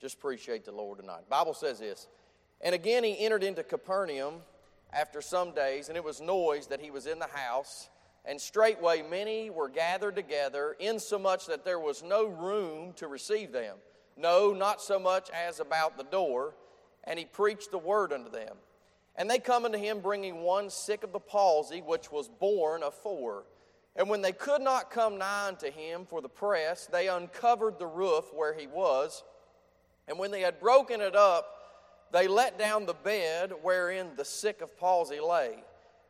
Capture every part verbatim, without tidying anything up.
Just appreciate the Lord tonight. The Bible says this, and again he entered into Capernaum after some days, and it was noised that he was in the house. And straightway many were gathered together, insomuch that there was no room to receive them. No, not so much as about the door. And he preached the word unto them. And they come unto him, bringing one sick of the palsy, which was born of four. And when they could not come nigh unto him for the press, they uncovered the roof where he was. And when they had broken it up, they let down the bed wherein the sick of palsy lay.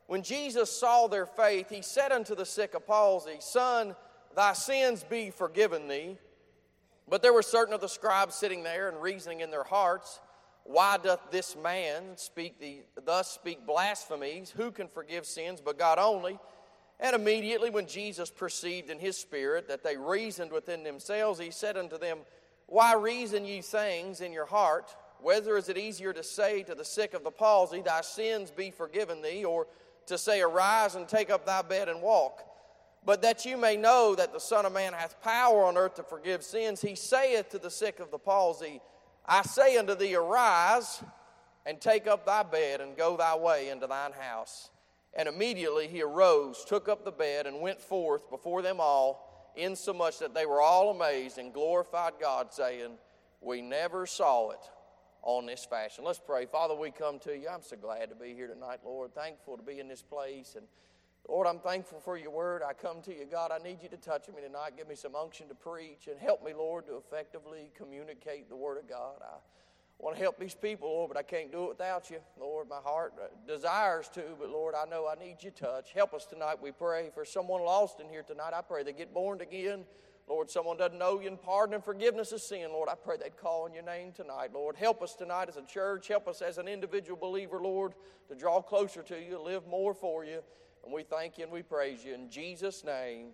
When Jesus saw their faith, he said unto the sick of palsy, Son, thy sins be forgiven thee. But there were certain of the scribes sitting there and reasoning in their hearts, Why doth this man speak the, thus speak blasphemies? Who can forgive sins but God only? And immediately when Jesus perceived in his spirit that they reasoned within themselves, he said unto them, Why reason ye things in your heart? Whether is it easier to say to the sick of the palsy, Thy sins be forgiven thee, or to say, Arise and take up thy bed and walk. But that you may know that the Son of Man hath power on earth to forgive sins, he saith to the sick of the palsy, I say unto thee, Arise and take up thy bed and go thy way into thine house. And immediately he arose, took up the bed, and went forth before them all, insomuch that they were all amazed and glorified God, saying, We never saw it on this fashion. Let's pray. Father, we come to you. I'm so glad to be here tonight, Lord. Thankful to be in this place. And Lord, I'm thankful for your word. I come to you, God. I need you to touch me tonight. Give me some unction to preach and help me, Lord, to effectively communicate the word of God. I want to help these people, Lord, but I can't do it without you. Lord, my heart desires to, but Lord, I know I need your touch. Help us tonight, we pray. For someone lost in here tonight, I pray they get born again. Lord, someone doesn't know you, and pardon and forgiveness of sin. Lord, I pray they'd call on your name tonight. Lord, help us tonight as a church. Help us as an individual believer, Lord, to draw closer to you, live more for you. And we thank you and we praise you. In Jesus' name,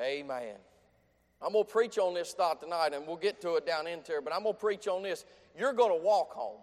amen. I'm going to preach on this thought tonight, and we'll get to it down in there, but I'm going to preach on this. You're going to walk home.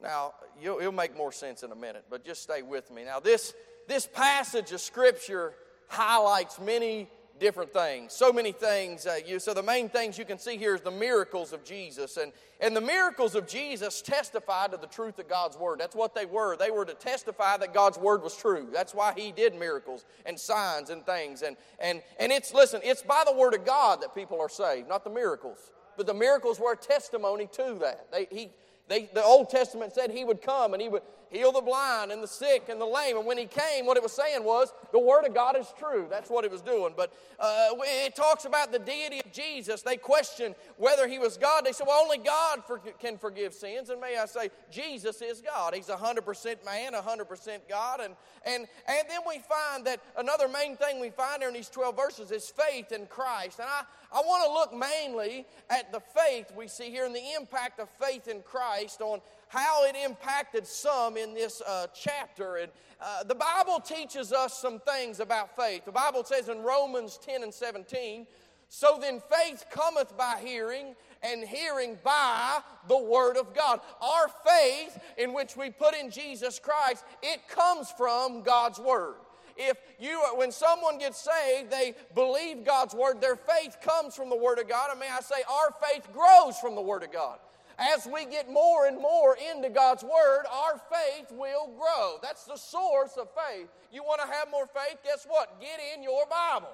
Now, you'll, it'll make more sense in a minute, but just stay with me. Now, this, this passage of Scripture highlights many different things, so many things. Uh, you, so the main things you can see here is the miracles of Jesus. And, and the miracles of Jesus testify to the truth of God's Word. That's what they were. They were to testify that God's Word was true. That's why He did miracles and signs and things. And, and, and it's, listen, it's by the Word of God that people are saved, not the miracles. But the miracles were a testimony to that. They, he, they, the Old Testament said He would come and He would heal the blind and the sick and the lame. And when He came, what it was saying was, the Word of God is true. That's what it was doing. But uh, it talks about the deity of Jesus. They questioned whether He was God. They said, well, only God for, can forgive sins. And may I say, Jesus is God. He's one hundred percent man, one hundred percent God. And, and, and then we find that another main thing we find here in these twelve verses is faith in Christ. And I, I want to look mainly at the faith we see here and the impact of faith in Christ on how it impacted some in this uh, chapter. And uh, the Bible teaches us some things about faith. The Bible says in Romans ten and seventeen, So then faith cometh by hearing, and hearing by the Word of God. Our faith in which we put in Jesus Christ, it comes from God's Word. If you, when someone gets saved, they believe God's Word. Their faith comes from the Word of God. And may I say, our faith grows from the Word of God. As we get more and more into God's Word, our faith will grow. That's the source of faith. You want to have more faith? Guess what? Get in your Bible.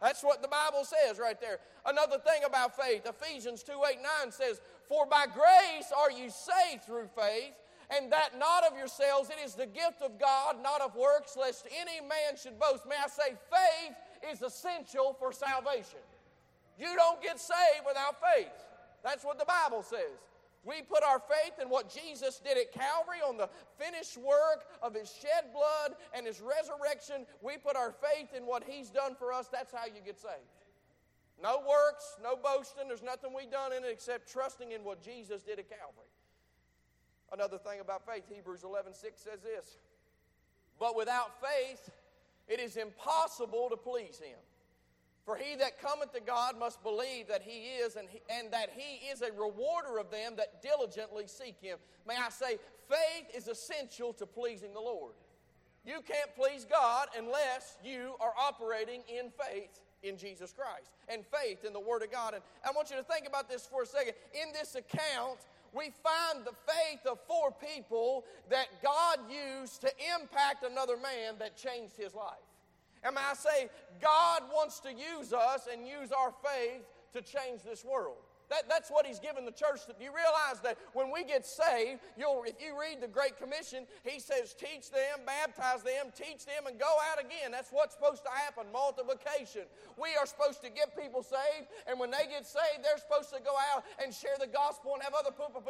That's what the Bible says right there. Another thing about faith, Ephesians two, eight, nine says, For by grace are you saved through faith, and that not of yourselves. It is the gift of God, not of works, lest any man should boast. May I say, faith is essential for salvation. You don't get saved without faith. That's what the Bible says. We put our faith in what Jesus did at Calvary, on the finished work of His shed blood and His resurrection. We put our faith in what He's done for us. That's how you get saved. No works, no boasting. There's nothing we've done in it except trusting in what Jesus did at Calvary. Another thing about faith, Hebrews eleven, six says this, But without faith it is impossible to please Him. For he that cometh to God must believe that He is, and, he, and that He is a rewarder of them that diligently seek Him. May I say, faith is essential to pleasing the Lord. You can't please God unless you are operating in faith in Jesus Christ and faith in the Word of God. And I want you to think about this for a second. In this account, we find the faith of four people that God used to impact another man that changed his life. And may I say, God wants to use us and use our faith to change this world. That, that's what He's given the church. Do you realize that when we get saved, you'll, if you read the Great Commission, He says, teach them, baptize them, teach them, and go out again. That's what's supposed to happen, multiplication. We are supposed to get people saved, and when they get saved, they're supposed to go out and share the gospel and have other people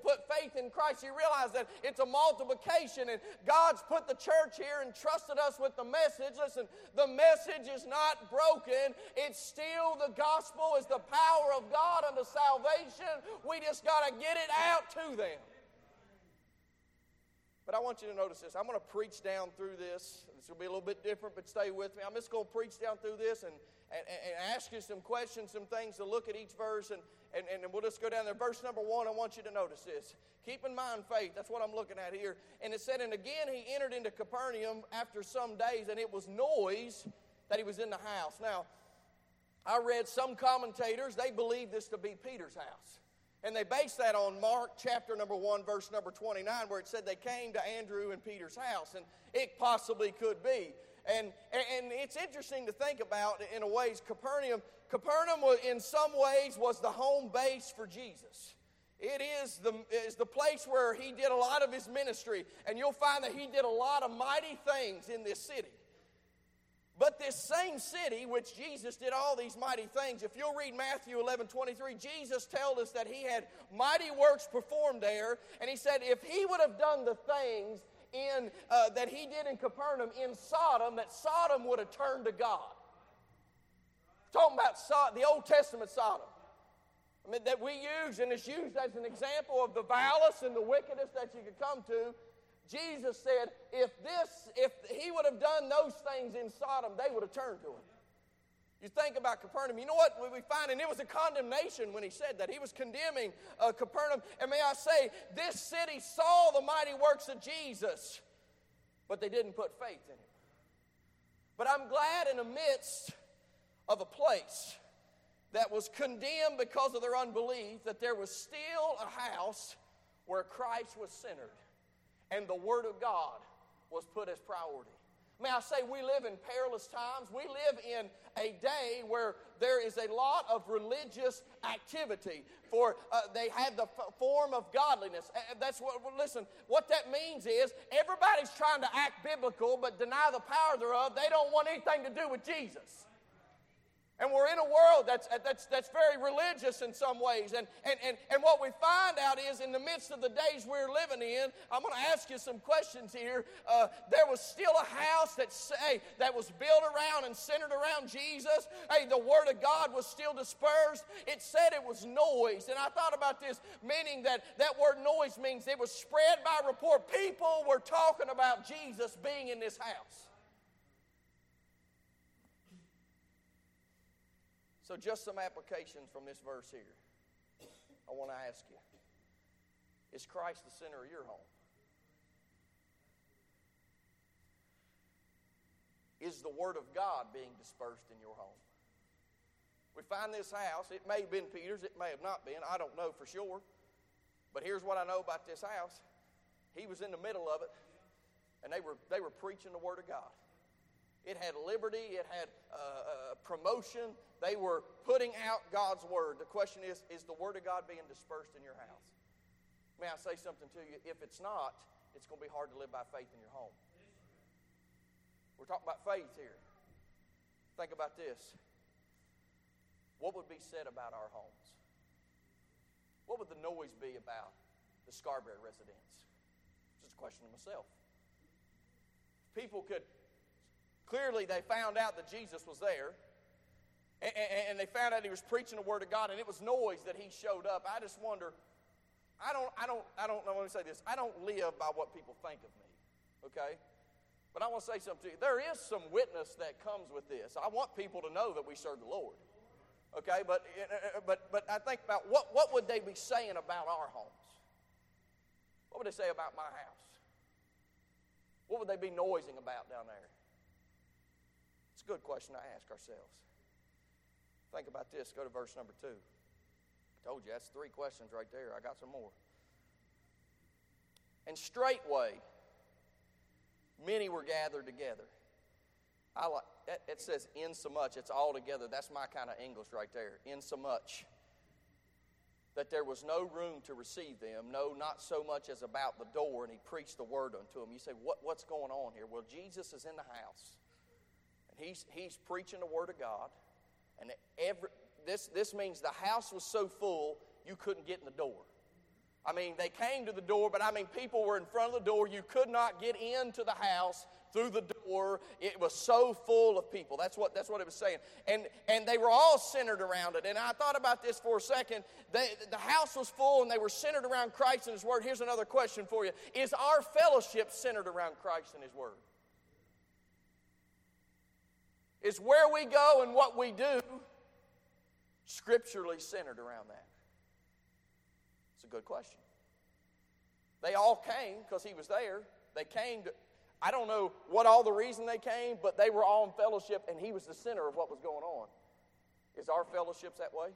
put faith in Christ. You realize that it's a multiplication, and God's put the church here and trusted us with the message. Listen, the message is not broken. It's still the gospel is the power of God unto salvation. We just got to get it out to them. But I want you to notice this. I'm going to preach down through this. This will be a little bit different, but stay with me. I'm just going to preach down through this and, and, and ask you some questions, some things to look at each verse, and, and, and we'll just go down there. Verse number one, I want you to notice this. Keep in mind faith. That's what I'm looking at here. And it said, and again he entered into Capernaum after some days, and it was noise that he was in the house. Now, I read some commentators, they believe this to be Peter's house. And they base that on Mark chapter number one, verse number twenty-nine, where it said they came to Andrew and Peter's house. And it possibly could be. And, and it's interesting to think about in a way, Capernaum, Capernaum in some ways was the home base for Jesus. It is the, is the place where He did a lot of His ministry. And you'll find that He did a lot of mighty things in this city. But this same city, which Jesus did all these mighty things, if you'll read Matthew eleven twenty-three, Jesus told us that He had mighty works performed there. And He said if He would have done the things in uh, that He did in Capernaum, in Sodom, that Sodom would have turned to God. Talking about Sodom, the Old Testament Sodom. I mean, that we use and is used as an example of the vileness and the wickedness that you could come to. Jesus said, if this, if He would have done those things in Sodom, they would have turned to Him. You think about Capernaum. You know what we find? And it was a condemnation when He said that. He was condemning uh, Capernaum. And may I say, this city saw the mighty works of Jesus, but they didn't put faith in Him. But I'm glad in the midst of a place that was condemned because of their unbelief, that there was still a house where Christ was centered. And the Word of God was put as priority. May I say, we live in perilous times. We live in a day where there is a lot of religious activity. For uh, they have the f- form of godliness. Uh, that's what. Well, listen, what that means is everybody's trying to act biblical, but deny the power thereof. They don't want anything to do with Jesus. And we're in a world that's, that's, that's very religious in some ways. And, and, and, and what we find out is in the midst of the days we're living in, I'm going to ask you some questions here. Uh, there was still a house that, hey, that was built around and centered around Jesus. Hey, the Word of God was still dispersed. It said it was noise. And I thought about this, meaning that that word noise means it was spread by report. People were talking about Jesus being in this house. So just some applications from this verse here. I want to ask you, is Christ the center of your home? Is the Word of God being dispersed in your home? We find this house, it may have been Peter's, it may have not been, I don't know for sure. But here's what I know about this house. He was in the middle of it, and they were, they were preaching the Word of God. It had liberty. It had uh, uh, promotion. They were putting out God's Word. The question is, is the Word of God being dispersed in your house? May I say something to you? If it's not, it's going to be hard to live by faith in your home. We're talking about faith here. Think about this. What would be said about our homes? What would the noise be about the Scarberry residence? Just a question to myself. People could... Clearly, they found out that Jesus was there, and, and they found out He was preaching the Word of God, and it was noise that He showed up. I just wonder, I don't, I don't, I don't, I want to say this, I don't live by what people think of me, okay? But I want to say something to you. There is some witness that comes with this. I want people to know that we serve the Lord, okay? But, but, but I think about what, what would they be saying about our homes? What would they say about my house? What would they be noising about down there? It's a good question to ask ourselves. Think about this. Go to verse number two. I told you, that's three questions right there. I got some more. And straightway, many were gathered together. I like that. It says insomuch. It's all together. That's my kind of English right there. Insomuch that there was no room to receive them, no, not so much as about the door, and he preached the word unto them. You say, what, what's going on here? Well, Jesus is in the house, and he's he's preaching the word of God, and every this this means the house was so full you couldn't get in the door. I mean, they came to the door, but I mean, people were in front of the door. You could not get into the house through the door. It was so full of people. That's what that's what it was saying. And and they were all centered around it. And I thought about this for a second. They, the house was full, and they were centered around Christ and His Word. Here's another question for you. Is our fellowship centered around Christ and His Word? Is where we go and what we do scripturally centered around that? It's a good question. They all came because he was there. They came to, I don't know what all the reason they came, but they were all in fellowship and he was the center of what was going on. Is our fellowships that way?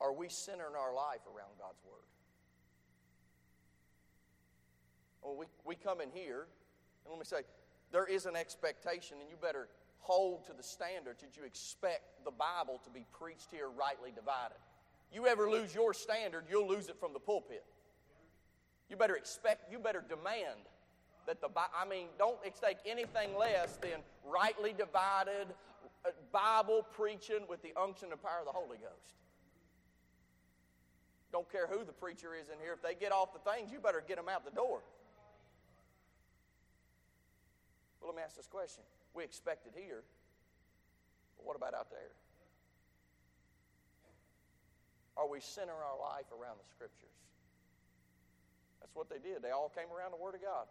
Are we centering our life around God's Word? Well, we, we come in here, and let me say, there is an expectation, and you better hold to the standard that you expect the Bible to be preached here rightly divided. You ever lose your standard, you'll lose it from the pulpit. You better expect, you better demand that the Bible, I mean, don't expect anything less than rightly divided Bible preaching with the unction and power of the Holy Ghost. Don't care who the preacher is in here, if they get off the things, you better get them out the door. Well, let me ask this question. We expect it here, but what about out there? Are we centering our life around the Scriptures? That's what they did. They all came around the Word of God.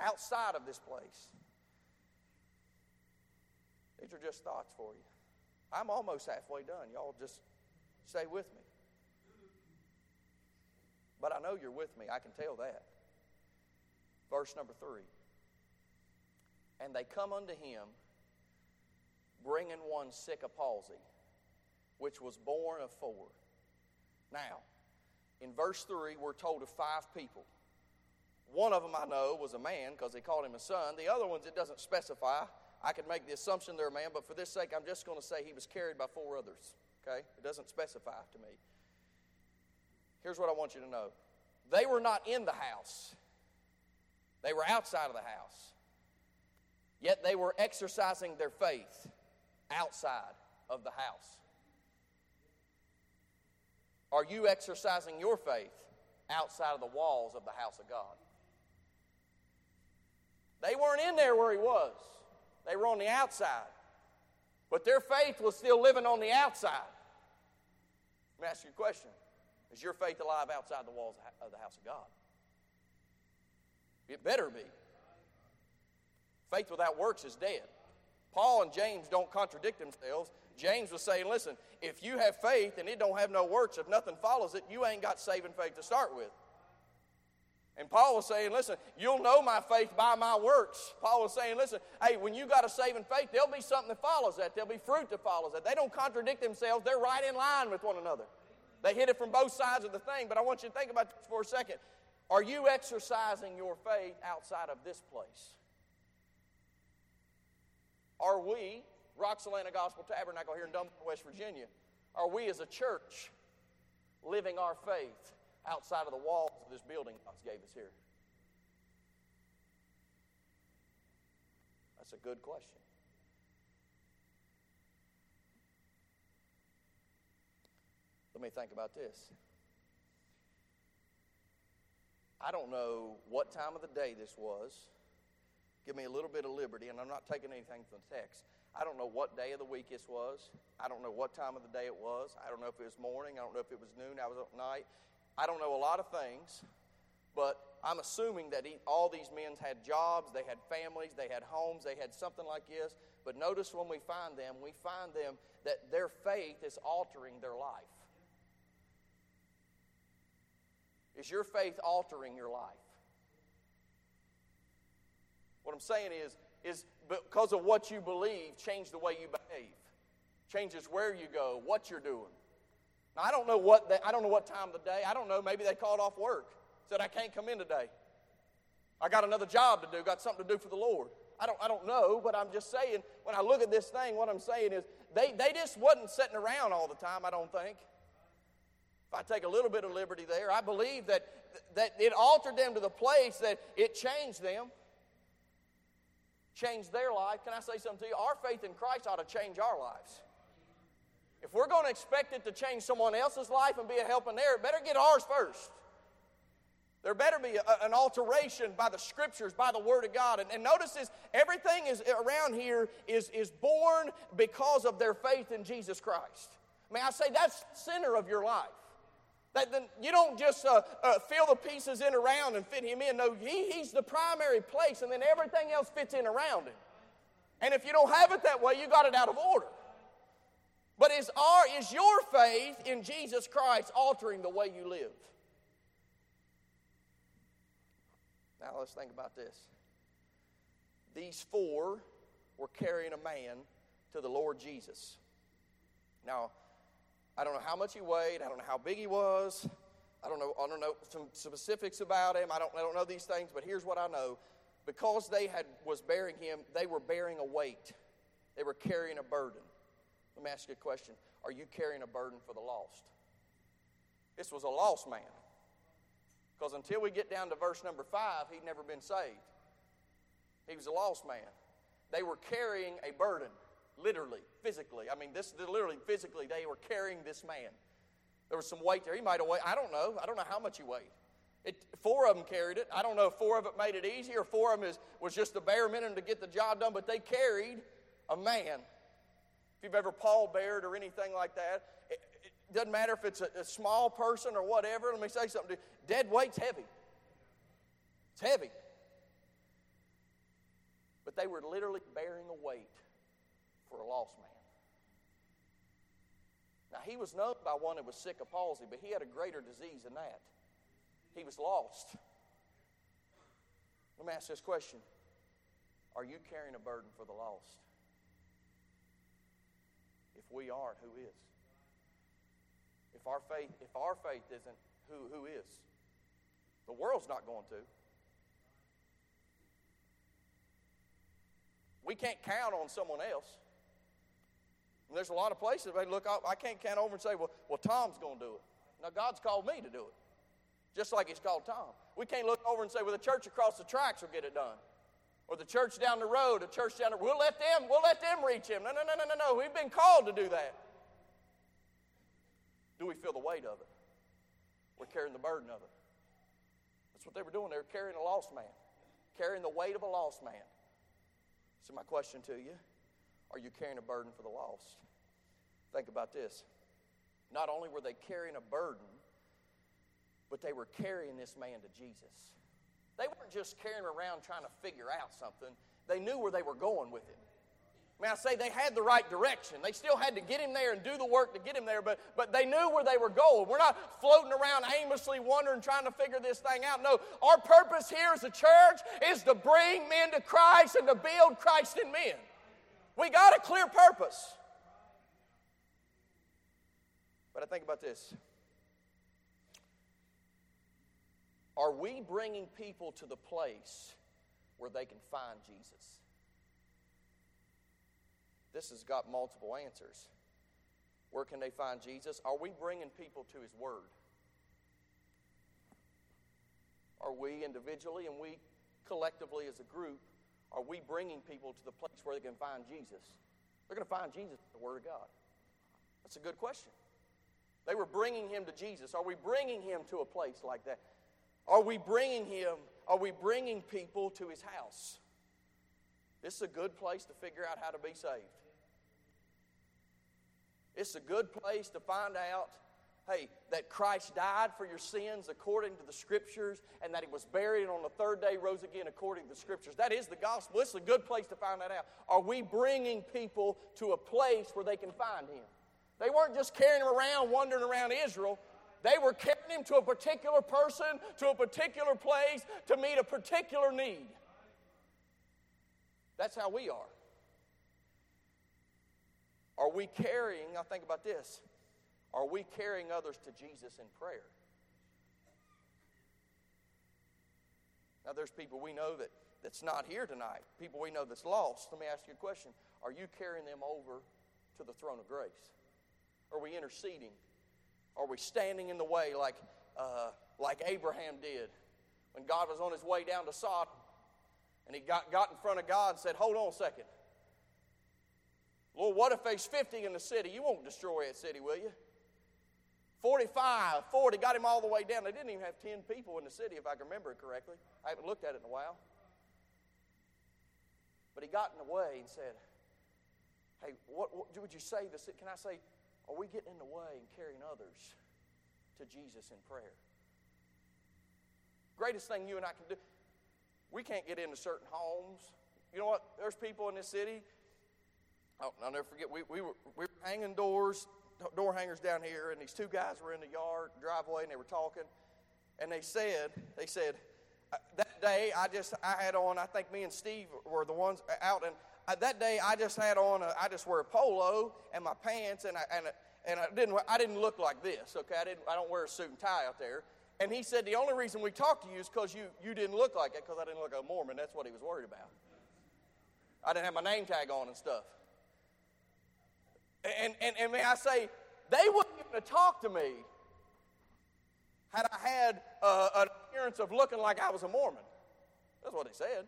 Outside of this place. These are just thoughts for you. I'm almost halfway done. Y'all just stay with me. But I know you're with me. I can tell that. Verse number three. And they come unto him, bringing one sick of palsy, which was born of four. Now, in verse three, we're told of five people. One of them I know was a man, because they called him a son. The other ones, it doesn't specify. I could make the assumption they're a man, but for this sake, I'm just going to say he was carried by four others. Okay? It doesn't specify to me. Here's what I want you to know. They were not in the house. They were outside of the house. Yet they were exercising their faith outside of the house. Are you exercising your faith outside of the walls of the house of God? They weren't in there where he was. They were on the outside. But their faith was still living on the outside. Let me ask you a question. Is your faith alive outside the walls of the house of God? It better be. Faith without works is dead. Paul and James don't contradict themselves. James was saying, listen, if you have faith and it don't have no works, if nothing follows it, you ain't got saving faith to start with. And Paul was saying, listen, you'll know my faith by my works. Paul was saying, listen, hey, when you got a saving faith, there'll be something that follows that. There'll be fruit that follows that. They don't contradict themselves. They're right in line with one another. They hit it from both sides of the thing. But I want you to think about this for a second. Are you exercising your faith outside of this place? Are we, Roxalana Gospel Tabernacle here in Dunbar, West Virginia, are we as a church living our faith outside of the walls of this building God's gave us here? That's a good question. Let me think about this. I don't know what time of the day this was. Give me a little bit of liberty, and I'm not taking anything from the text. I don't know what day of the week this was. I don't know what time of the day it was. I don't know if it was morning. I don't know if it was noon. I was up night. I don't know a lot of things, but I'm assuming that he, all these men had jobs, they had families, they had homes, they had something like this. But notice when we find them, we find them that their faith is altering their life. Is your faith altering your life? What I'm saying is, is because of what you believe, change the way you behave. Changes where you go, what you're doing. Now, I don't know what they, I don't know what time of the day. I don't know. Maybe they called off work. Said, I can't come in today. I got another job to do. Got something to do for the Lord. I don't, I don't know, but I'm just saying, when I look at this thing, what I'm saying is they, they just wasn't sitting around all the time, I don't think. If I take a little bit of liberty there, I believe that, that it altered them to the place that it changed them, changed their life. Can I say something to you? Our faith in Christ ought to change our lives. If we're going to expect it to change someone else's life and be a help in there, it better get ours first. There better be a, an alteration by the Scriptures, by the Word of God. And, and notice this, everything is around here is, is born because of their faith in Jesus Christ. May I say, that's the center of your life. That the, you don't just uh, uh, fill the pieces in around and fit him in. No, he, he's the primary place, and then everything else fits in around him. And if you don't have it that way, you got it out of order. But is, our, is your faith in Jesus Christ altering the way you live? Now let's think about this. These four were carrying a man to the Lord Jesus. Now, I don't know how much he weighed. I don't know how big he was. I don't know, I don't know some specifics about him. I don't, I don't know these things, but here's what I know. Because they had was bearing him, they were bearing a weight. They were carrying a burden. Let me ask you a question. Are you carrying a burden for the lost? This was a lost man. Because until we get down to verse number five, he'd never been saved. He was a lost man. They were carrying a burden, literally, physically. I mean, this literally, physically, they were carrying this man. There was some weight there. He might have weighed, I don't know. I don't know how much he weighed. It, four of them carried it. I don't know if four of it made it easy or four of them is, was just the bare minimum to get the job done, but they carried a man. If you've ever pallbeared or anything like that, it, it doesn't matter if it's a, a small person or whatever. Let me say something to you. Dead weight's heavy. It's heavy. But they were literally bearing a weight for a lost man. Now, he was known by one that was sick of palsy, but he had a greater disease than that. He was lost. Let me ask this question. Are you carrying a burden for the lost? If we aren't, who is? If our faith, if our faith isn't, who, who is? The world's not going to. We can't count on someone else. And there's a lot of places they look up. I can't count over and say, well, well, Tom's going to do it. Now, God's called me to do it, just like he's called Tom. We can't look over and say, well, the church across the tracks will get it done. Or the church down the road, the church down the road. We'll let them, we'll let them reach him. No, no, no, no, no, no. We've been called to do that. Do we feel the weight of it? We're carrying the burden of it. That's what they were doing. They were carrying a lost man. Carrying the weight of a lost man. So my question to you, are you carrying a burden for the lost? Think about this. Not only were they carrying a burden, but they were carrying this man to Jesus. They weren't just carrying around trying to figure out something. They knew where they were going with it. I mean, I say they had the right direction. They still had to get him there and do the work to get him there, but, but they knew where they were going. We're not floating around aimlessly wondering, trying to figure this thing out. No, our purpose here as a church is to bring men to Christ and to build Christ in men. We got a clear purpose. But I think about this. Are we bringing people to the place where they can find Jesus? This has got multiple answers. Where can they find Jesus? Are we bringing people to his word? Are we individually and we collectively as a group, are we bringing people to the place where they can find Jesus? They're going to find Jesus in the word of God. That's a good question. They were bringing him to Jesus. Are we bringing him to a place like that? Are we bringing him, are we bringing people to his house? This is a good place to figure out how to be saved. It's a good place to find out, hey, that Christ died for your sins according to the Scriptures and that he was buried and on the third day rose again according to the Scriptures. That is the gospel. It's a good place to find that out. Are we bringing people to a place where they can find him? They weren't just carrying him around, wandering around Israel. They were carrying him to a particular person, to a particular place, to meet a particular need. That's how we are. Are we carrying, I think about this, are we carrying others to Jesus in prayer? Now, there's people we know that, that's not here tonight, people we know that's lost. Let me ask you a question. Are you carrying them over to the throne of grace? Are we interceding? Are we standing in the way like, uh, like Abraham did when God was on his way down to Sodom and he got, got in front of God and said, hold on a second. Lord, what if there's fifty in the city? You won't destroy that city, will you? forty-five, forty, got him all the way down. They didn't even have ten people in the city, if I can remember it correctly. I haven't looked at it in a while. But he got in the way and said, hey, what, what would you say? This, can I say, are we getting in the way and carrying others to Jesus in prayer? Greatest thing you and I can do, we can't get into certain homes. You know what? There's people in this city, I'll, I'll never forget, we, we, were, we were hanging doors, door hangers down here, and these two guys were in the yard, driveway, and they were talking, and they said, they said, that day I just, I had on, I think me and Steve were the ones out, and I, that day I just had on, a, I just wear a polo and my pants, and I and a, and I didn't I didn't look like this, okay? I didn't I don't wear a suit and tie out there. And he said the only reason we talked to you is because you you didn't look like it, because I didn't look like a Mormon. That's what he was worried about. I didn't have my name tag on and stuff. And and and may I say, they wouldn't even have talked to me had I had uh, an appearance of looking like I was a Mormon. That's what he said.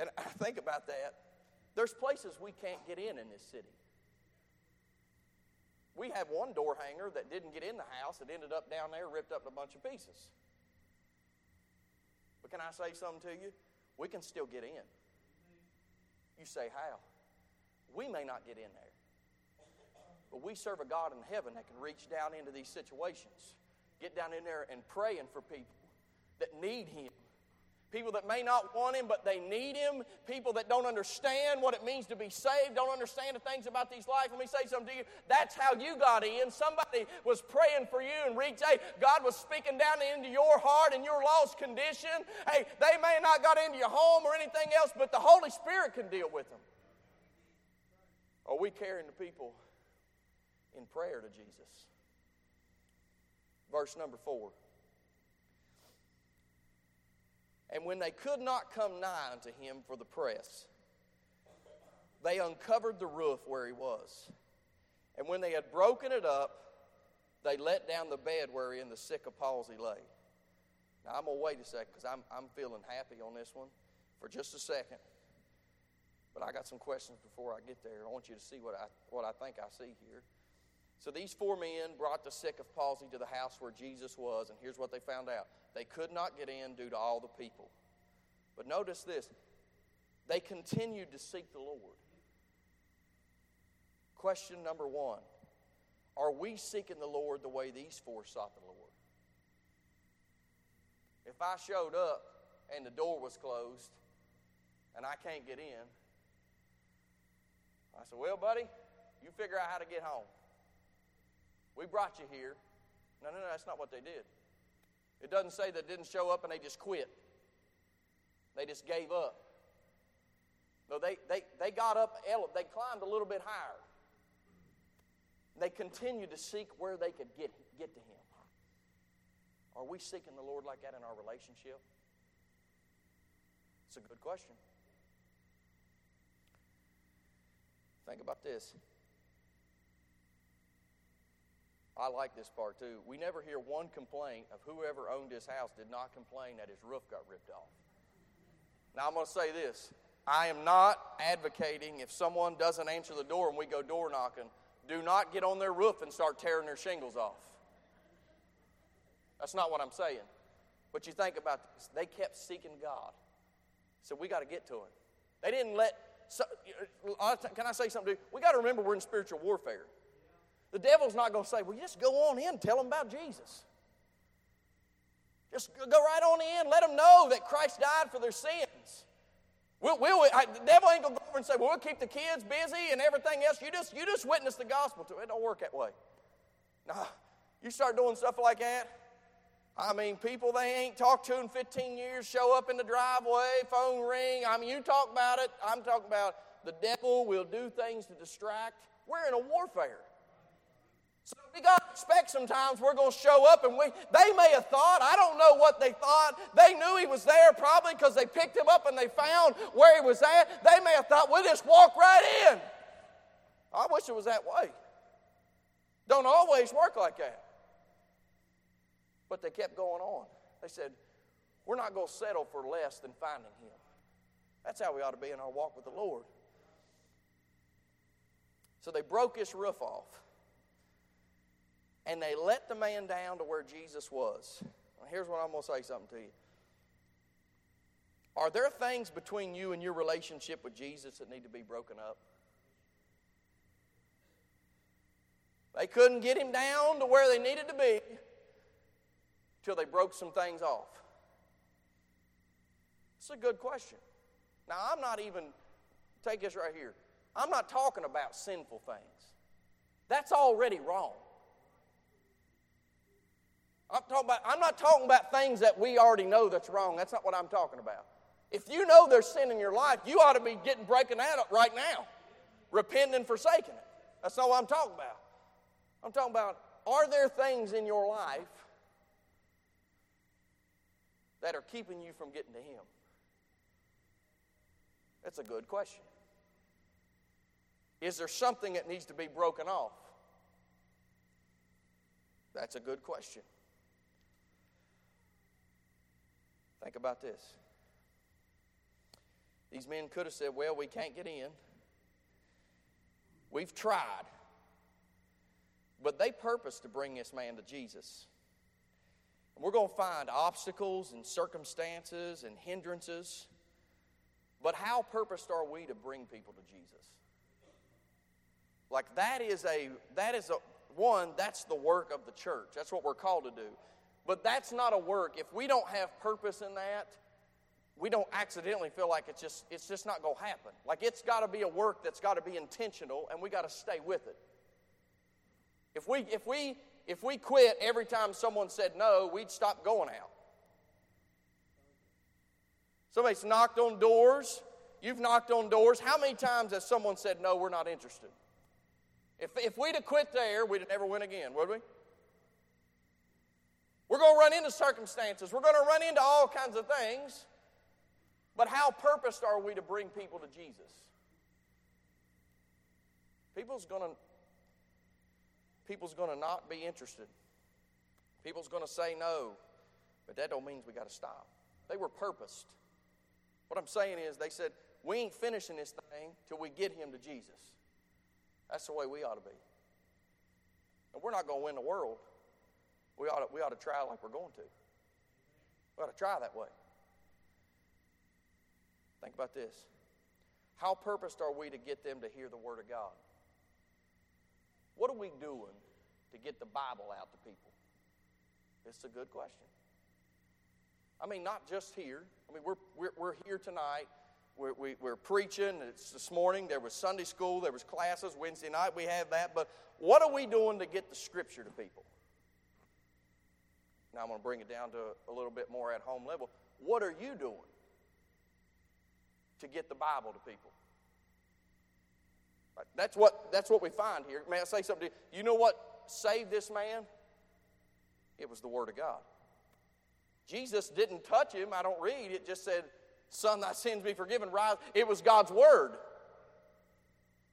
And I think about that. There's places we can't get in in this city. We had one door hanger that didn't get in the house. It ended up down there, ripped up in a bunch of pieces. But can I say something to you? We can still get in. You say, how? We may not get in there. But we serve a God in heaven that can reach down into these situations, get down in there and praying for people that need Him. People that may not want Him, but they need Him. People that don't understand what it means to be saved, don't understand the things about these life. Let me say something to you. That's how you got in. Somebody was praying for you and reached, hey, God was speaking down into your heart and your lost condition. Hey, they may not got into your home or anything else, but the Holy Spirit can deal with them. Are we carrying the people in prayer to Jesus? Verse number four. And when they could not come nigh unto him for the press, they uncovered the roof where he was. And when they had broken it up, they let down the bed wherein the sick of palsy lay. Now, I'm going to wait a second because I'm, I'm feeling happy on this one for just a second. But I got some questions before I get there. I want you to see what I, what I think I see here. So these four men brought the sick of palsy to the house where Jesus was, and here's what they found out. They could not get in due to all the people. But notice this. They continued to seek the Lord. Question number one. Are we seeking the Lord the way these four sought the Lord? If I showed up and the door was closed and I can't get in, I said, well, buddy, you figure out how to get home. We brought you here. No, no, no, that's not what they did. It doesn't say they didn't show up and they just quit. They just gave up. No, they they they got up, they climbed a little bit higher. They continued to seek where they could get, get to Him. Are we seeking the Lord like that in our relationship? It's a good question. Think about this. I like this part too. We never hear one complaint of whoever owned this house did not complain that his roof got ripped off. Now I'm going to say this. I am not advocating if someone doesn't answer the door and we go door knocking, do not get on their roof and start tearing their shingles off. That's not what I'm saying. But you think about this. They kept seeking God. So we got to get to Him. They didn't let, so, can I say something to you? We got to remember we're in spiritual warfare. The devil's not going to say, well, just go on in, tell them about Jesus. Just go right on in, let them know that Christ died for their sins. We'll, we'll, I, the devil ain't going to go over and say, well, we'll keep the kids busy and everything else. You just, you just witness the gospel to it. It don't work that way. Nah, you start doing stuff like that, I mean, people they ain't talked to in fifteen years show up in the driveway, phone ring. I mean, you talk about it. I'm talking about the devil will do things to distract. We're in a warfare. So we got to expect sometimes we're going to show up, and we they may have thought, I don't know what they thought. They knew he was there probably because they picked him up and they found where he was at. They may have thought, we'll just walk right in. I wish it was that way. Don't always work like that. But they kept going on. They said, we're not going to settle for less than finding him. That's how we ought to be in our walk with the Lord. So they broke his roof off. And they let the man down to where Jesus was. Now, here's what I'm going to say something to you. Are there things between you and your relationship with Jesus that need to be broken up? They couldn't get him down to where they needed to be till they broke some things off. It's a good question. Now, I'm not even, take this right here. I'm not talking about sinful things. That's already wrong. I'm talking about, I'm not talking about things that we already know that's wrong. That's not what I'm talking about. If you know there's sin in your life, you ought to be getting breaking out right now, repenting and forsaking it. That's not what I'm talking about. I'm talking about, are there things in your life that are keeping you from getting to him? That's a good question. Is there something that needs to be broken off? That's a good question. Think about this. These men could have said, well, we can't get in. We've tried. But they purposed to bring this man to Jesus. And we're going to find obstacles and circumstances and hindrances. But how purposed are we to bring people to Jesus? Like that is a, that is a, one, that's the work of the church. That's what we're called to do. But that's not a work. If we don't have purpose in that, we don't accidentally feel like it's just it's just not going to happen. Like it's got to be a work that's got to be intentional, and we got to stay with it. If we if we if we quit every time someone said no, we'd stop going out. Somebody's knocked on doors. You've knocked on doors. How many times has someone said no, we're not interested? If, if we'd have quit there, we'd have never went again, would we? We're going to run into circumstances. We're going to run into all kinds of things. But how purposed are we to bring people to Jesus? People's going to, people's going to not be interested. People's going to say no. But that don't mean we got to stop. They were purposed. What I'm saying is they said, we ain't finishing this thing till we get him to Jesus. That's the way we ought to be. And we're not going to win the world. We ought to, we ought to try like we're going to. We ought to try that way. Think about this. How purposed are we to get them to hear the Word of God? What are we doing to get the Bible out to people? It's a good question. I mean, not just here. I mean, we're, we're, we're here tonight. We're, we, we're preaching. It's this morning. There was Sunday school. There was classes. Wednesday night we had that. But what are we doing to get the Scripture to people? Now I'm going to bring it down to a little bit more at home level. What are you doing to get the Bible to people? Right, that's what that's what we find here. May I say something to you? You know what saved this man? It was the Word of God. Jesus didn't touch him. I don't read. It just said, Son, thy sins be forgiven. Rise. It was God's Word.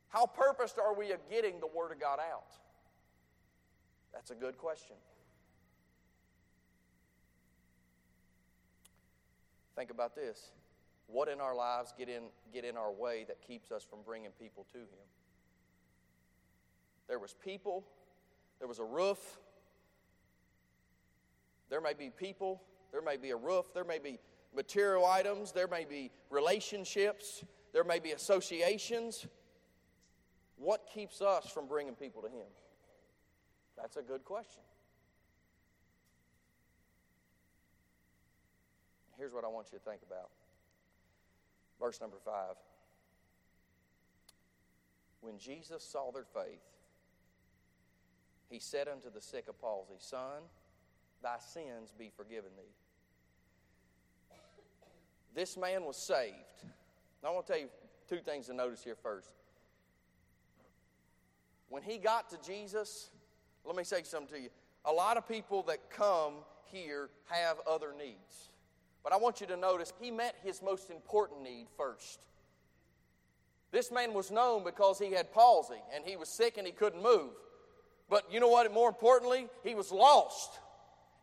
How purposed are we of getting the Word of God out? That's a good question. Think about this. What in our lives get in, get in our way that keeps us from bringing people to Him? There was people. There was a roof. There may be people. There may be a roof. There may be material items, there may be relationships, there may be associations. What keeps us from bringing people to Him? That's a good question. Here's what I want you to think about. Verse number five. When Jesus saw their faith, He said unto the sick of palsy, Son, thy sins be forgiven thee. This man was saved. Now, I want to tell you two things to notice here first. When he got to Jesus, let me say something to you. A lot of people that come here have other needs. But I want you to notice he met his most important need first. This man was known because he had palsy and he was sick and he couldn't move. But you know what? More importantly, he was lost.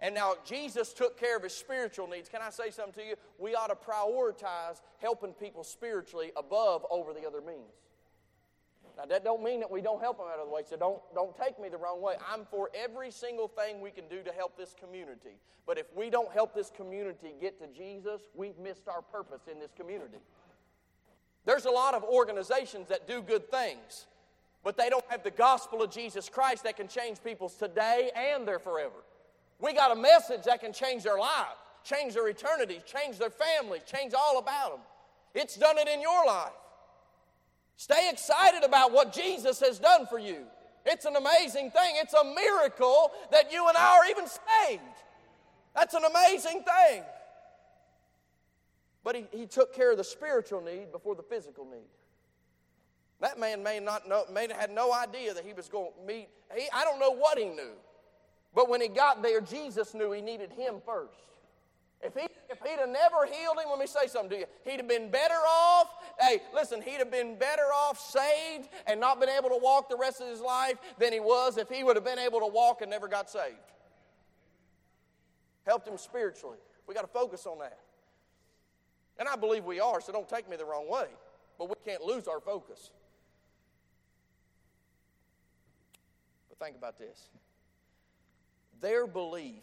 And now Jesus took care of his spiritual needs. Can I say something to you? We ought to prioritize helping people spiritually above over the other means. Now, that don't mean that we don't help them out of the way, so don't, don't take me the wrong way. I'm for every single thing we can do to help this community. But if we don't help this community get to Jesus, we've missed our purpose in this community. There's a lot of organizations that do good things, but they don't have the gospel of Jesus Christ that can change people today and their forever. We got a message that can change their life, change their eternity, change their family, change all about them. It's done it in your life. Stay excited about what Jesus has done for you. It's an amazing thing. It's a miracle that you and I are even saved. That's an amazing thing. But he, he took care of the spiritual need before the physical need. That man may not know, may have had no idea that he was going to meet. He, I don't know what he knew. But when he got there, Jesus knew he needed him first. If, he, if he'd have never healed him, let me say something to you. He'd have been better off. Hey, listen, he'd have been better off saved and not been able to walk the rest of his life than he was if he would have been able to walk and never got saved. Helped him spiritually. We got to focus on that. And I believe we are, so don't take me the wrong way. But we can't lose our focus. But think about this. Their belief,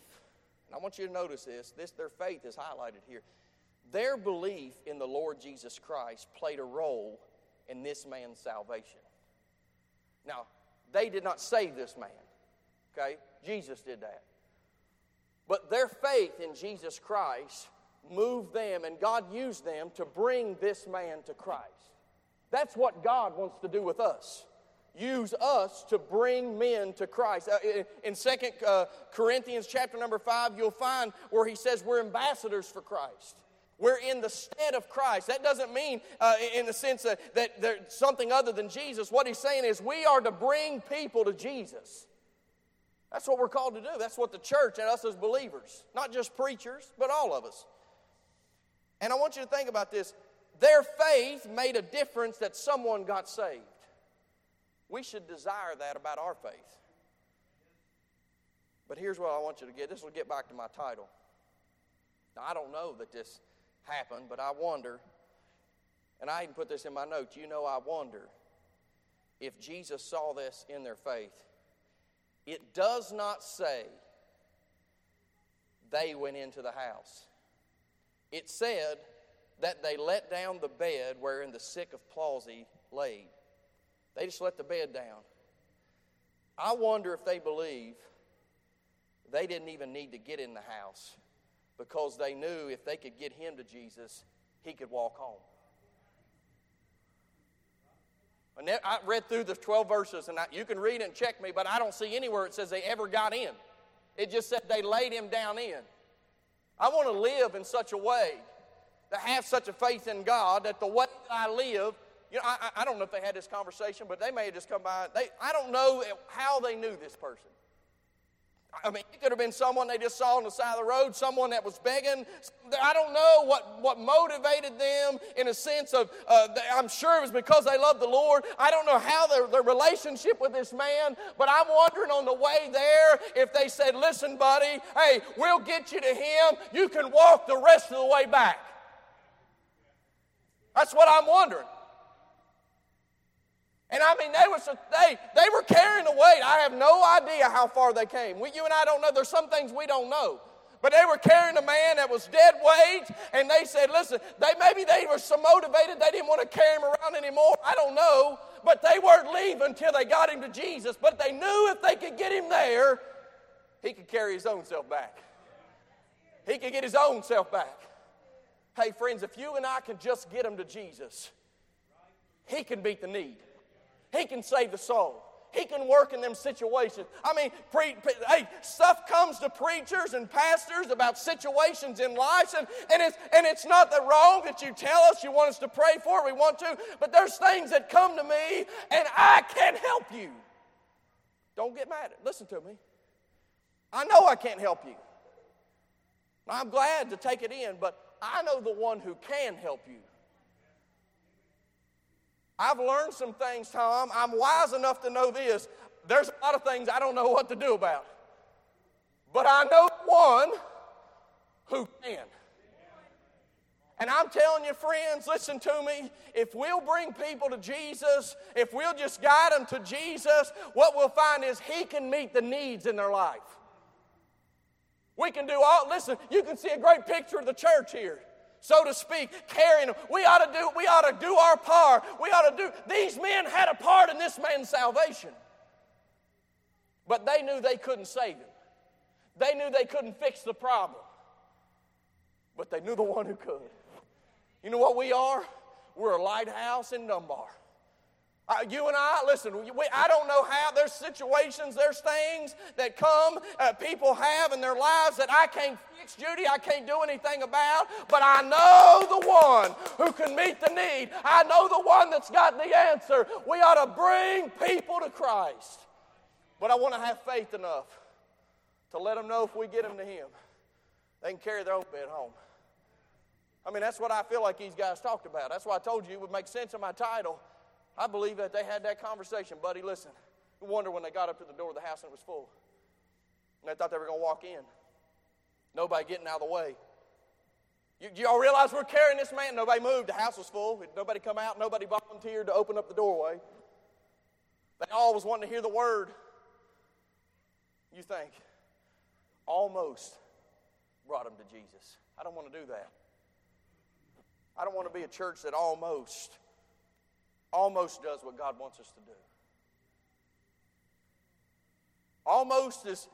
and I want you to notice this, this, their faith is highlighted here. Their belief in the Lord Jesus Christ played a role in this man's salvation. Now, they did not save this man, okay? Jesus did that. But their faith in Jesus Christ moved them, and God used them to bring this man to Christ. That's what God wants to do with us. Use us to bring men to Christ. In Second Corinthians chapter number five, you'll find where he says we're ambassadors for Christ. We're in the stead of Christ. That doesn't mean uh, in the sense that, that there's something other than Jesus. What he's saying is we are to bring people to Jesus. That's what we're called to do. That's what the church and us as believers, not just preachers, but all of us. And I want you to think about this. Their faith made a difference that someone got saved. We should desire that about our faith. But here's what I want you to get. This will get back to my title. Now, I don't know that this happened, but I wonder, and I even put this in my notes, you know I wonder if Jesus saw this in their faith. It does not say they went into the house. It said that they let down the bed wherein the sick of palsy lay. They just let the bed down. I wonder if they believe they didn't even need to get in the house because they knew if they could get him to Jesus, he could walk home. I read through the twelve verses, and I, you can read and check me, but I don't see anywhere it says they ever got in. It just said they laid him down in. I want to live in such a way, to have such a faith in God, that the way that I live, you know, I, I don't know if they had this conversation, but they may have just come by. They, I don't know how they knew this person. I mean, it could have been someone they just saw on the side of the road, someone that was begging. I don't know what, what motivated them in a sense of, uh, I'm sure it was because they loved the Lord. I don't know how their, their relationship with this man, but I'm wondering on the way there if they said, listen, buddy, hey, we'll get you to him. You can walk the rest of the way back. That's what I'm wondering. And I mean, they, was, they, they were carrying the weight. I have no idea how far they came. We, you and I don't know. There's some things we don't know. But they were carrying a man that was dead weight, and they said, listen, they maybe they were so motivated they didn't want to carry him around anymore. I don't know. But they weren't leaving until they got him to Jesus. But they knew if they could get him there, he could carry his own self back. He could get his own self back. Hey, friends, if you and I can just get him to Jesus, he can meet the need. He can save the soul. He can work in them situations. I mean, pre, pre, hey, stuff comes to preachers and pastors about situations in life, and, and, it's, and it's not that wrong that you tell us you want us to pray for, we want to, but there's things that come to me, and I can't help you. Don't get mad at me. Listen to me. I know I can't help you. I'm glad to take it in, but I know the one who can help you. I've learned some things, Tom. I'm wise enough to know this. There's a lot of things I don't know what to do about. But I know one who can. And I'm telling you, friends, listen to me. If we'll bring people to Jesus, if we'll just guide them to Jesus, what we'll find is He can meet the needs in their life. We can do all, listen, you can see a great picture of the church here. So to speak, carrying them. We ought to do, we ought to do our part. We ought to do, these men had a part in this man's salvation. But they knew they couldn't save him. They knew they couldn't fix the problem. But they knew the one who could. You know what we are? We're a lighthouse in Dunbar. Uh, you and I, listen, we, I don't know how. There's situations, there's things that come, uh, people have in their lives that I can't fix, Judy, I can't do anything about, but I know the one who can meet the need. I know the one that's got the answer. We ought to bring people to Christ. But I want to have faith enough to let them know if we get them to Him, they can carry their own bed home. I mean, that's what I feel like these guys talked about. That's why I told you it would make sense in my title. I believe that they had that conversation. Buddy, listen, you wonder when they got up to the door of the house and it was full. And they thought they were going to walk in. Nobody getting out of the way. You, you all realize we're carrying this man? Nobody moved. The house was full. Nobody come out. Nobody volunteered to open up the doorway. They all was wanting to hear the word. You think, almost brought them to Jesus. I don't want to do that. I don't want to be a church that almost... Almost does what God wants us to do. Almost is,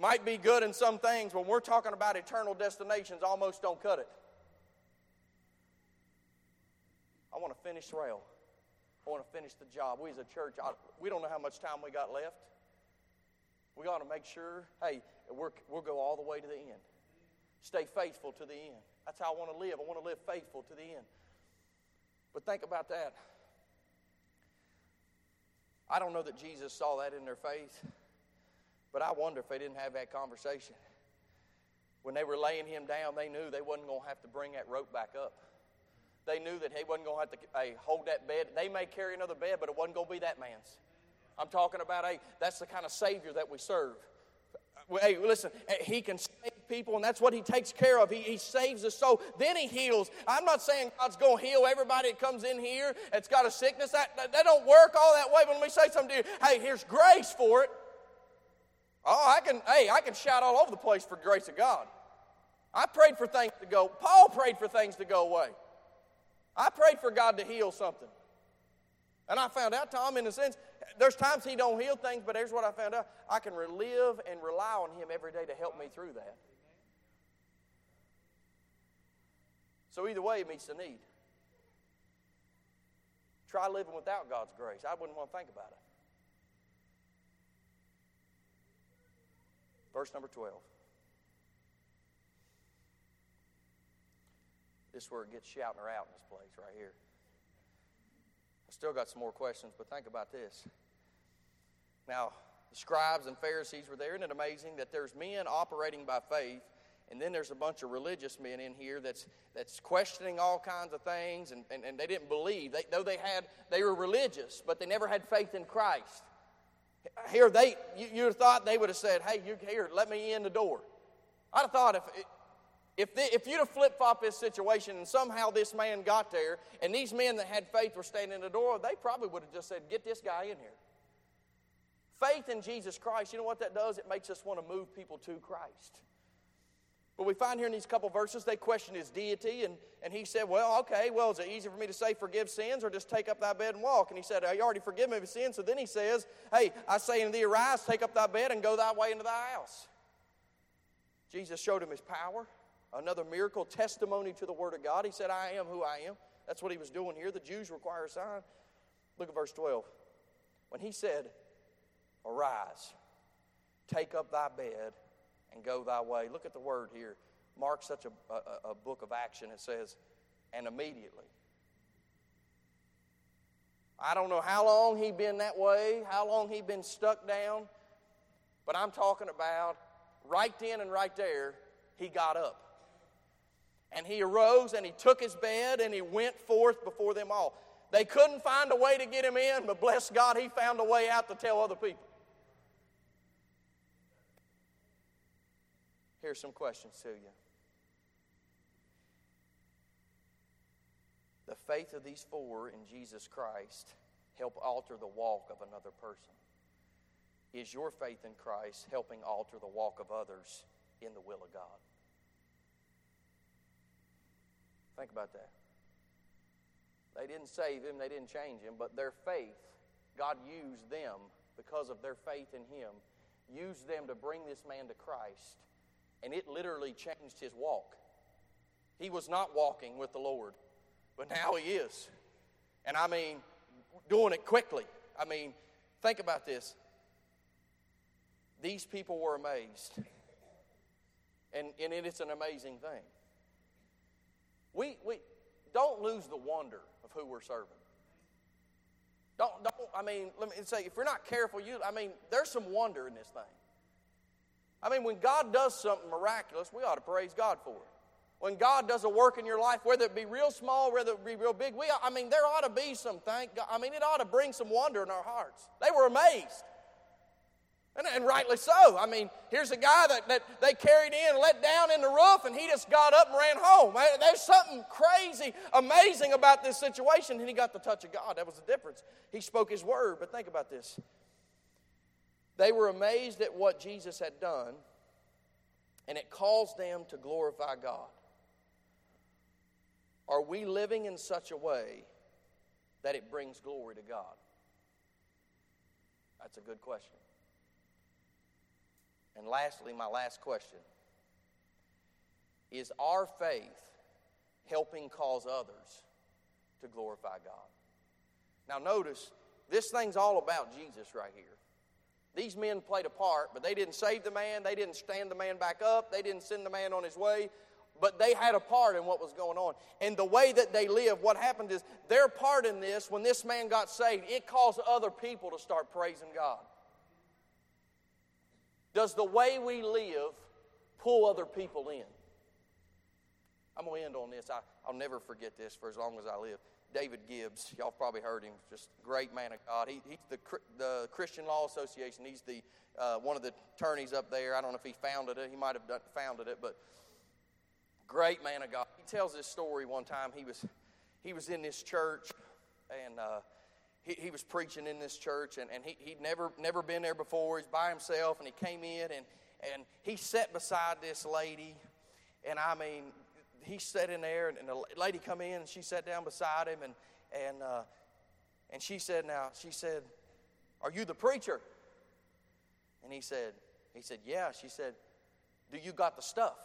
might be good in some things. When we're talking about eternal destinations, almost don't cut it. I want to finish rail. I want to finish the job. We as a church, I, we don't know how much time we got left. We ought to make sure, hey, we're, we'll go all the way to the end. Stay faithful to the end. That's how I want to live. I want to live faithful to the end. But think about that. I don't know that Jesus saw that in their faith, but I wonder if they didn't have that conversation. When they were laying him down, they knew they wasn't going to have to bring that rope back up. They knew that he wasn't going to have to hey, hold that bed. They may carry another bed, but it wasn't going to be that man's. I'm talking about, hey, that's the kind of Savior that we serve. Hey, listen, he can save people, and that's what he takes care of. He, he saves the soul. Then he heals. I'm not saying God's going to heal everybody that comes in here that's got a sickness. That, that, that don't work all that way, but let me say something to you. Hey, here's grace for it. Oh, I can, hey, I can shout all over the place for the grace of God. I prayed for things to go. Paul prayed for things to go away. I prayed for God to heal something. And I found out, Tom, in a sense, there's times he don't heal things, but here's what I found out. I can live and rely on him every day to help me through that. So either way, it meets the need. Try living without God's grace. I wouldn't want to think about it. Verse number twelve. This is where it gets shouting her out in this place right here. Still got some more questions, but think about this. Now, the scribes and Pharisees were there. Isn't it amazing that there's men operating by faith, and then there's a bunch of religious men in here that's that's questioning all kinds of things, and, and, and they didn't believe. They, though they had, they were religious, but they never had faith in Christ. Here, they you, you'd have thought they would have said, "Hey, you here, let me in the door." I'd have thought if. It, If, the, if you'd have flip-flopped this situation and somehow this man got there and these men that had faith were standing in the door, they probably would have just said, get this guy in here. Faith in Jesus Christ, you know what that does? It makes us want to move people to Christ. But we find here in these couple verses, they question his deity, and, and he said, well, okay, well, is it easy for me to say forgive sins or just take up thy bed and walk? And he said, you already forgive me of sins. So then he says, hey, I say unto thee, arise, take up thy bed and go thy way into thy house. Jesus showed him his power. Another miracle, testimony to the Word of God. He said, I am who I am. That's what he was doing here. The Jews require a sign. Look at verse twelve. when he said, arise, take up thy bed, and go thy way. Look at the word here. Mark's such a, a, a book of action. It says, and immediately. I don't know how long he'd been that way, how long he'd been stuck down, but I'm talking about right then and right there, he got up. And he arose and he took his bed and he went forth before them all. They couldn't find a way to get him in, but bless God, he found a way out to tell other people. Here's some questions to you. The faith of these four in Jesus Christ help alter the walk of another person. Is your faith in Christ helping alter the walk of others in the will of God? Think about that. They didn't save him, they didn't change him, but their faith, God used them because of their faith in him, used them to bring this man to Christ, and it literally changed his walk. He was not walking with the Lord, but now he is. And I mean, doing it quickly. I mean, think about this. These people were amazed, and, and it, it's an amazing thing. We we don't lose the wonder of who we're serving. Don't don't. I mean, let me say, if you're not careful, you. I mean, there's some wonder in this thing. I mean, when God does something miraculous, we ought to praise God for it. When God does a work in your life, whether it be real small, whether it be real big, we. I mean, there ought to be some thank God. I mean, it ought to bring some wonder in our hearts. They were amazed. And, and rightly so. I mean, here's a guy that, that they carried in and let down in the roof, and he just got up and ran home. There's something crazy, amazing about this situation, and he got the touch of God. That was the difference. He spoke his word, but think about this. They were amazed at what Jesus had done, and it caused them to glorify God. Are we living in such a way that it brings glory to God? That's a good question. And lastly, my last question, is our faith helping cause others to glorify God? Now notice, this thing's all about Jesus right here. These men played a part, but they didn't save the man, they didn't stand the man back up, they didn't send the man on his way, but they had a part in what was going on. And the way that they lived, what happened is their part in this, when this man got saved, it caused other people to start praising God. Does the way we live pull other people in? I'm going to end on this. I, I'll never forget this for as long as I live. David Gibbs, y'all probably heard him, just great man of God. He, he's the, the Christian Law Association. He's the uh, one of the attorneys up there. I don't know if he founded it. He might have done, founded it, but great man of God. He tells this story one time. He was he was in this church, and uh, He, he was preaching in this church, and, and he, he'd never never been there before. He's by himself, and he came in, and, and he sat beside this lady. And, I mean, he sat in there, and, and the lady come in, and she sat down beside him, and and uh, and she said, now, she said, are you the preacher? And he said, he said, yeah. She said, do you got the stuff?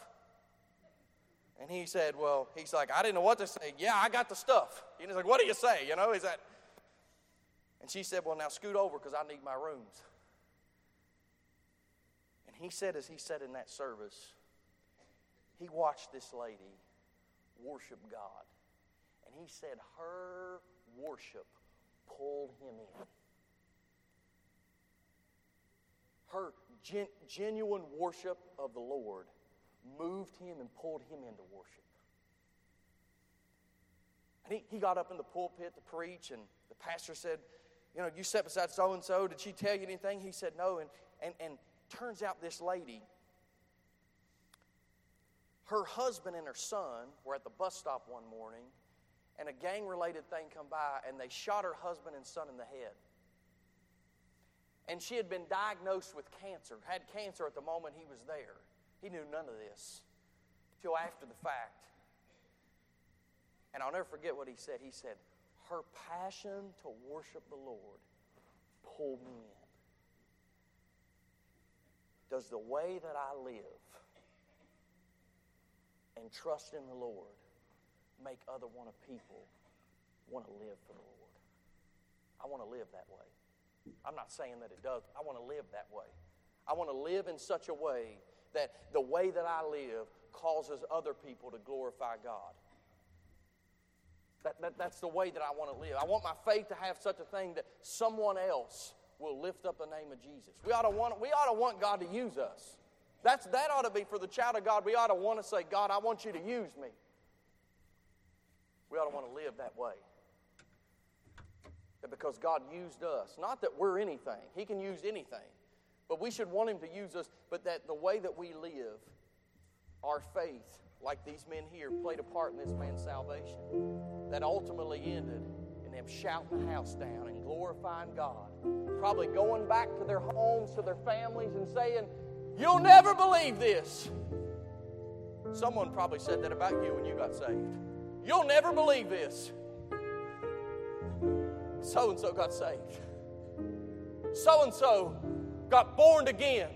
And he said, well, he's like, I didn't know what to say. Yeah, I got the stuff. And he's like, what do you say? You know, he's like, and she said, well, now scoot over because I need my rooms. And he said, as he said in that service, he watched this lady worship God. And he said her worship pulled him in. Her gen- genuine worship of the Lord moved him and pulled him into worship. And he, he got up in the pulpit to preach, and the pastor said, you know, you sat beside so-and-so. Did she tell you anything? He said, no. And, and, and turns out this lady, her husband and her son were at the bus stop one morning, and a gang-related thing come by, and they shot her husband and son in the head. And she had been diagnosed with cancer, had cancer at the moment he was there. He knew none of this till after the fact. And I'll never forget what he said. He said, her passion to worship the Lord pulled me in. Does the way that I live and trust in the Lord make other one of people want to live for the Lord? I want to live that way. I'm not saying that it does. I want to live that way. I want to live in such a way that the way that I live causes other people to glorify God. That, that, that's the way that I want to live. I want my faith to have such a thing that someone else will lift up the name of Jesus. We ought to want, we ought to want God to use us. That's, that ought to be for the child of God. We ought to want to say, God, I want you to use me. We ought to want to live that way. That because God used us, not that we're anything. He can use anything. But we should want Him to use us, but that the way that we live, our faith, like these men here, played a part in this man's salvation. That ultimately ended in them shouting the house down and glorifying God. Probably going back to their homes, to their families, and saying, you'll never believe this. Someone probably said that about you when you got saved. You'll never believe this. So-and-so got saved. So-and-so got born again.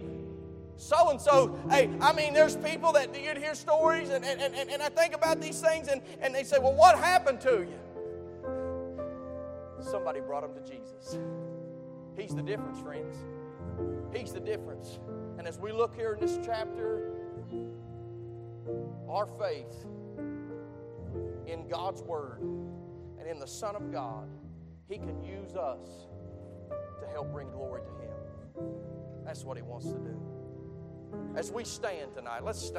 So-and-so, hey, I mean, there's people that you'd hear stories, and, and, and, and I think about these things, and, and they say, well, what happened to you? Somebody brought them to Jesus. He's the difference, friends. He's the difference. And as we look here in this chapter, our faith in God's Word and in the Son of God, He can use us to help bring glory to Him. That's what He wants to do. As we stand tonight, let's stand.